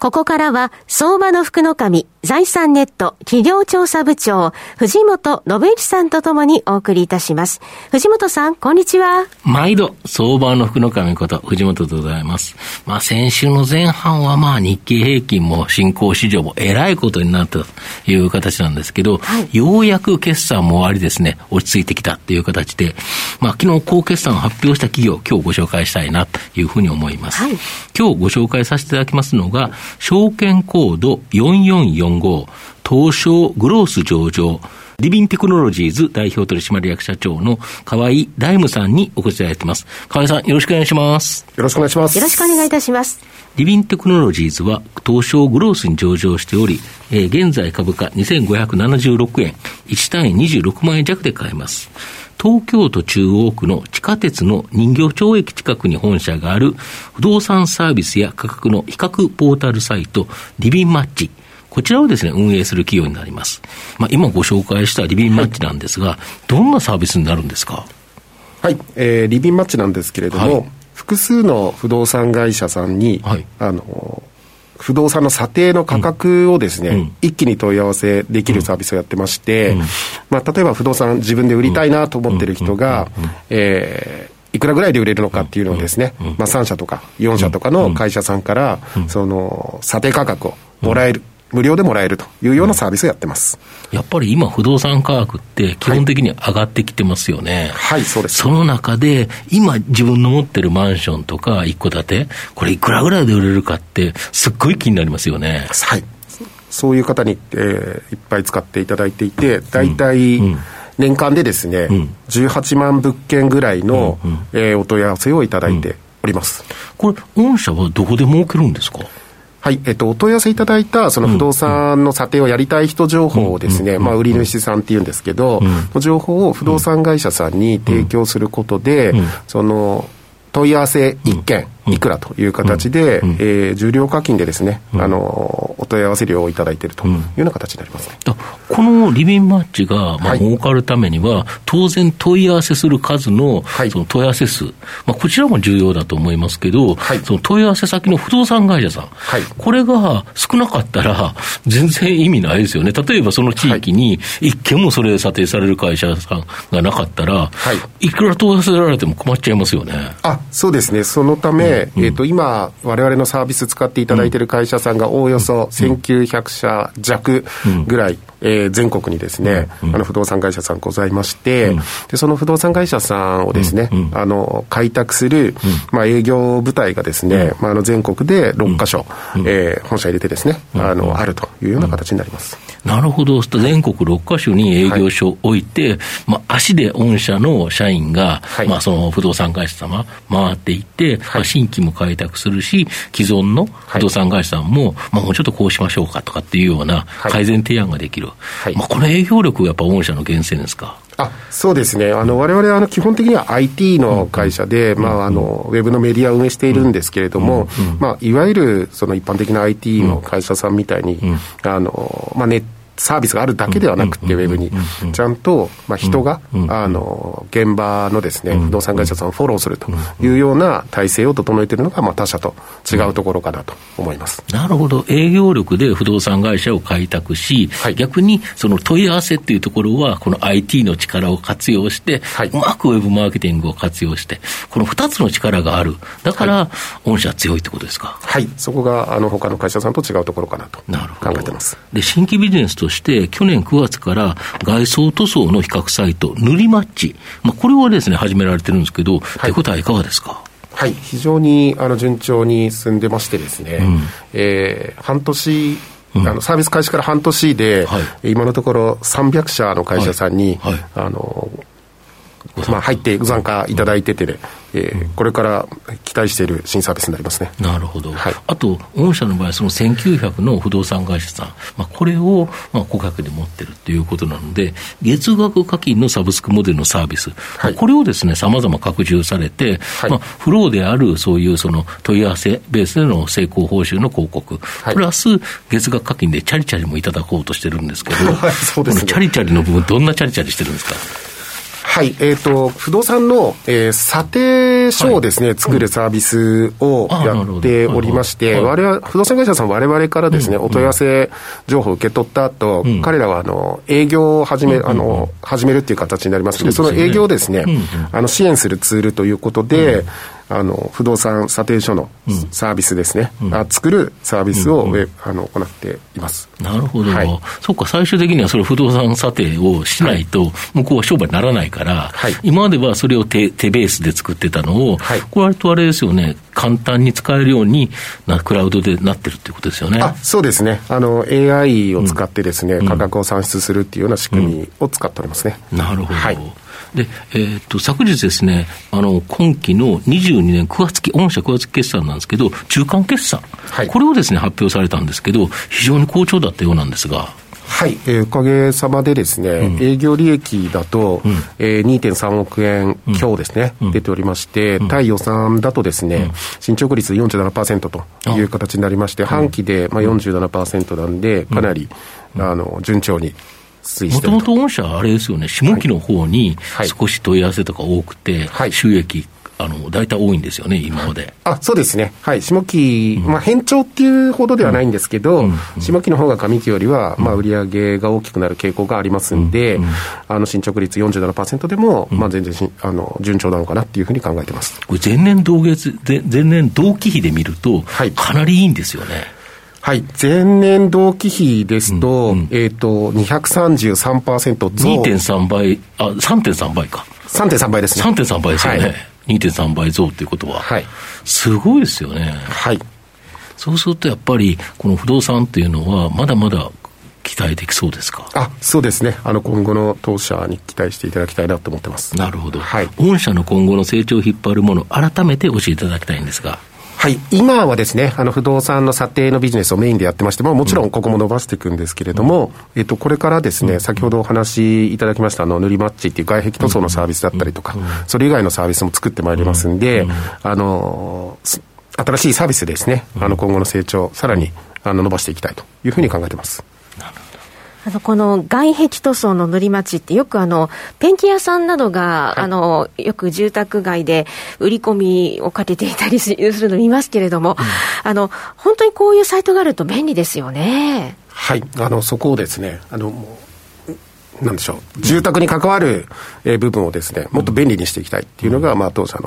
ここからは相場の福の神、財産ネット企業調査部長藤本信之さんとともにお送りいたします。藤本さん、こんにちは。毎度相場の福の神こと藤本でございます。先週の前半は日経平均も新興市場もえらいことになったという形なんですけど、ようやく決算も終わりですね、落ち着いてきたという形で、昨日高決算を発表した企業、今日ご紹介したいなというふうに思います、今日ご紹介させていただきますのが証券コード4445東証グロース上場リビンテクノロジーズ代表取締役社長の河井大夢さんにお越しいただいています。河井さん、よろしくお願いします。よろしくお願いします。よろしくお願いいたします。リビンテクノロジーズは東証グロースに上場しており、現在株価2576円1単位26万円弱で買えます。東京都中央区の地下鉄の人形町駅近くに本社がある不動産サービスや価格の比較ポータルサイトリビンマッチ、こちらをですね運営する企業になります、今ご紹介したリビンマッチなんですが、どんなサービスになるんですか？リビンマッチなんですけれども、複数の不動産会社さんに、不動産の査定の価格をですね、一気に問い合わせできるサービスをやってまして、例えば不動産自分で売りたいなと思ってる人が、いくらぐらいで売れるのかっていうのをですね、3社とか4社とかの会社さんから、その査定価格をもらえる、無料でもらえるというようなサービスをやってます。やっぱり今不動産価格って基本的に上がってきてますよね。そうです。その中で今自分の持ってるマンションとか一戸建て、これいくらぐらいで売れるかってすっごい気になりますよね。そういう方に、いっぱい使っていただいていて、だいたい年間でですね、18万物件ぐらいの、お問い合わせをいただいております。これ御社はどこで儲けるんですか？お問い合わせいただいたその不動産の査定をやりたい人情報をですね、売り主さんっていうんですけど、情報を不動産会社さんに提供することで、その問い合わせ1件いくらという形で、重量課金でですね、お問い合わせ料をいただいているというような形になります、このリビンマッチが儲かるためには、当然問い合わせする数の、その問い合わせ数、こちらも重要だと思いますけど、その問い合わせ先の不動産会社さん、これが少なかったら全然意味ないですよね。例えばその地域に一件もそれで査定される会社さんがなかったら、いくら問い合わせられても困っちゃいますよね。そうですね。そのため、今我々のサービス使っていただいている会社さんがおおよそ1900社弱ぐらい、全国にですね、不動産会社さんございまして、でその不動産会社さんをですね、開拓する、営業部隊がですね、全国で6カ所、本社入れてですね、あるというような形になります。なるほど。全国6カ所に営業所を置いて、足で御社の社員が、その不動産会社様回っていって、新規も開拓するし、既存の不動産会社さんも、もうちょっとこうしましょうかとかっていうような改善提案ができる。この営業力がやっぱ御社の源泉ですか？そうですね。我々は基本的には IT の会社で、ウェブのメディアを運営しているんですけれども、いわゆるその一般的な IT の会社さんみたいに、ネットサービスがあるだけではなくて、ウェブにちゃんと、人が、現場のですね、不動産会社さんをフォローするというような体制を整えているのが、他社と違うところかなと思います。なるほど。営業力で不動産会社を開拓し、逆にその問い合わせっていうところは、この IT の力を活用して、うまくウェブマーケティングを活用して、この2つの力がある。だから、御社は強いってことですか？そこが、他の会社さんと違うところかなと考えてます。で、新規ビジネスとそして去年9月から外装塗装の比較サイト塗りマッチ、これはですね始められてるんですけど、手応えいかがですか？非常に順調に進んでましてですね、半年サービス開始から半年で、今のところ300社の会社さんにまあ、入ってご参加いただいてて、ね、これから期待している新サービスになりますね。なるほど、はい、あと御社の場合その1900の不動産会社さん、まあ、これをまあ顧客で持ってるということなので月額課金のサブスクモデルのサービス、はい、これをですね様々拡充されて、はい、まあ、フローであるそういうその問い合わせベースでの成功報酬の広告、はい、プラス月額課金でチャリチャリもいただこうとしてるんですけど、はい、そうですね、このチャリチャリの部分どんなチャリチャリしてるんですか。はい、不動産の、査定書をですね、はい、作るサービスをやっておりまして、はい、不動産会社さん我々からですね、うんうん、お問い合わせ情報を受け取った後、うん、彼らは営業を始めるっていう形になりますので、その営業をですね、うんうん、支援するツールということで、うん、不動産査定書のサービスですね、うん、作るサービスを、うんうん、行っています。なるほど、はい、そうか、最終的にはそれ不動産査定をしないと向こうは商売にならないから、はい、今まではそれを 手ベースで作ってたのを、はい、これ割とあれですよね、簡単に使えるようにクラウドでなってるっていうことですよね。あ、そうですね、AI を使ってですね、うん、価格を算出するっていうような仕組みを使っておりますね、うん、なるほど、はい。で昨日ですね、今期の22年9月期、御社9月期決算なんですけど、中間決算、はい、これをですね発表されたんですけど、非常に好調だったようなんですが。はい、おかげさまでですね、うん、営業利益だと、うん、2.3 億円強ですね、うん、出ておりまして、うん、対予算だとですね、うん、進捗率 47% という形になりまして、うん、半期で、まあ、47% なんで、かなり、うん、順調に。もともと御社はあれですよね、下期の方に少し問い合わせとか多くて、はい、収益大体多いんですよね今まで。あ、そうですね、はい、下期、うん、まあ、変調っていうほどではないんですけど、うんうんうん、下期の方が上期よりは、まあ、売上が大きくなる傾向がありますんで、うんうん、進捗率 47% でも、まあ、全然順調なのかなっていうふうに考えてます。これ前年同期比で見ると、はい、かなりいいんですよね。はい、前年同期比ですと、うんうん、233% 増。 2.3 倍、あ、3.3 倍か。 3.3 倍ですね。 3.3 倍ですよね、はい、2.3 倍増ということは、はい、すごいですよね。はい、そうするとやっぱりこの不動産っていうのはまだまだ期待できそうですか。あ、そうですね、今後の当社に期待していただきたいなと思ってます。なるほど、はい、御社の今後の成長を引っ張るもの改めて教えていただきたいんですが。はい、今はですね、不動産の査定のビジネスをメインでやってまして、まあ、もちろんここも伸ばしていくんですけれども、うん、これからですね、先ほどお話しいただきました塗りマッチっていう外壁塗装のサービスだったりとか、うんうん、それ以外のサービスも作ってまいりますんで、うんうん、新しいサービスですね、今後の成長さらに伸ばしていきたいというふうに考えてます。なるほど。この外壁塗装の塗りマッチってよくペンキ屋さんなどが、はい、よく住宅街で売り込みをかけていたりするの見ますけれども、うん、本当にこういうサイトがあると便利ですよね。はい、そこをですねなんでしょう、住宅に関わる部分をですねもっと便利にしていきたいっていうのが、まあ、当社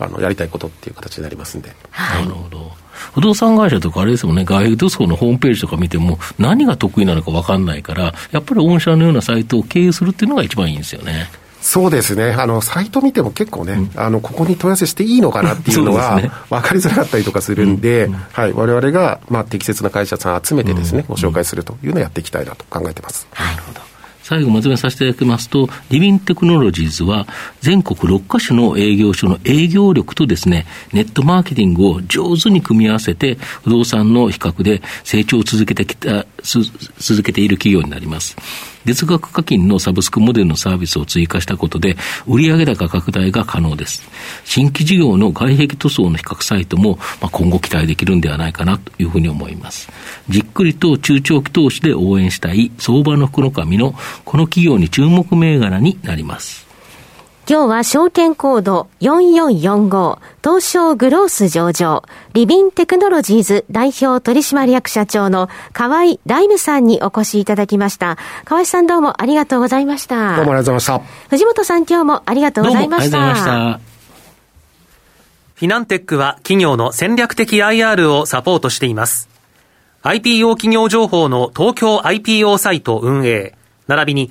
の、やりたいことっていう形になりますんで、はい、なるほど。不動産会社とかあれですもんね、外壁塗装のホームページとか見ても何が得意なのか分かんないから、やっぱり御社のようなサイトを経由するっていうのが一番いいんですよね。そうですね、サイト見ても結構ね、うん、ここに問い合わせしていいのかなっていうのはそうですね、分かりづらかったりとかするんで、うんうん、はい、我々が、まあ、適切な会社さん集めてですね、うんうん、ご紹介するというのをやっていきたいなと考えてます。なるほど。最後まとめさせていただきますと、リビンテクノロジーズは全国6カ所の営業所の営業力とですね、ネットマーケティングを上手に組み合わせて、不動産の比較で成長を続けている企業になります。月額課金のサブスクモデルのサービスを追加したことで、売上高拡大が可能です。新規事業の外壁塗装の比較サイトも、まあ、今後期待できるんではないかなというふうに思います。じっくりと中長期投資で応援したい相場の福の神のこの企業に注目銘柄になります。今日は証券コード4445東証グロース上場リビンテクノロジーズ代表取締役社長の河合来夢さんにお越しいただきました。河合さん、どうもありがとうございました。どうもありがとうございました。藤本さん、今日もありがとうございました。どうもありがとうございました。フィナンテックは企業の戦略的 IR をサポートしています。IPO 企業情報の東京 IPO サイト運営並びに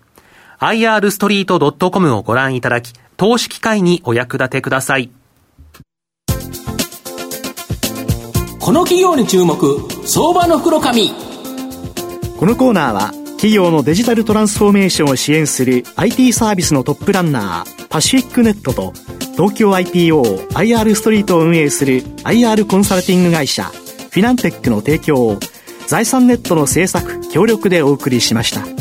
irstreet.com をご覧いただき、投資機会にお役立てください。この企業に注目、相場の福の神。このコーナーは企業のデジタルトランスフォーメーションを支援する IT サービスのトップランナーパシフィックネットと東京 IPO IR ストリートを運営する IR コンサルティング会社フィナンテックの提供を財産ネットの制作協力でお送りしました。